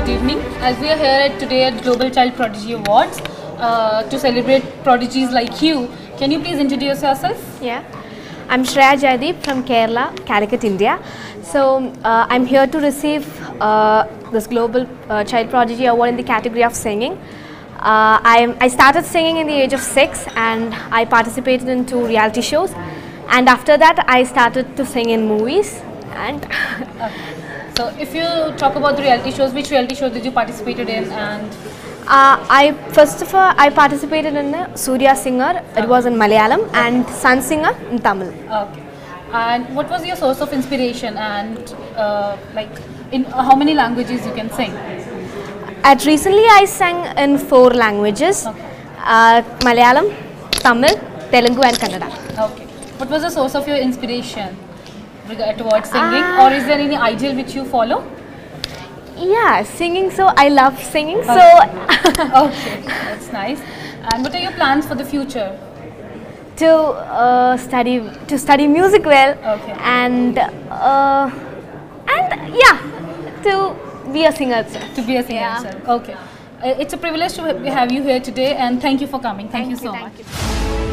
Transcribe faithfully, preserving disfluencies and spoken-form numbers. good evening. As we are here at today at Global Child Prodigy Awards uh, to celebrate prodigies like you, can you please introduce yourself? Yeah, I'm Shreya Jayadeep from Kerala, Calicut, India. So uh, I'm here to receive uh, this Global uh, Child Prodigy Award in the category of singing. Uh, I, I started singing in the age of six and I participated in two reality shows, and after that I started to sing in movies. And okay. So if you talk about the reality shows, which reality shows did you participated in? And uh, I first of all I participated in the Surya Singer, okay. It was in Malayalam, okay. And Sun Singer in Tamil. Okay. And what was your source of inspiration, and uh, like in how many languages you can sing? At recently I sang in four languages, okay. uh, Malayalam, Tamil, Telugu and Kannada. Okay. What was the source of your inspiration towards singing, uh, or is there any ideal which you follow? Yeah, singing, so I love singing, okay. So okay, that's nice. And what are your plans for the future? To uh, study, to study music well, okay. And uh, and yeah, to be a singer sir. To be a singer, yeah. Sir. Okay. Uh, it's a privilege to have you here today, and thank you for coming. Thank, thank you so you, much. You.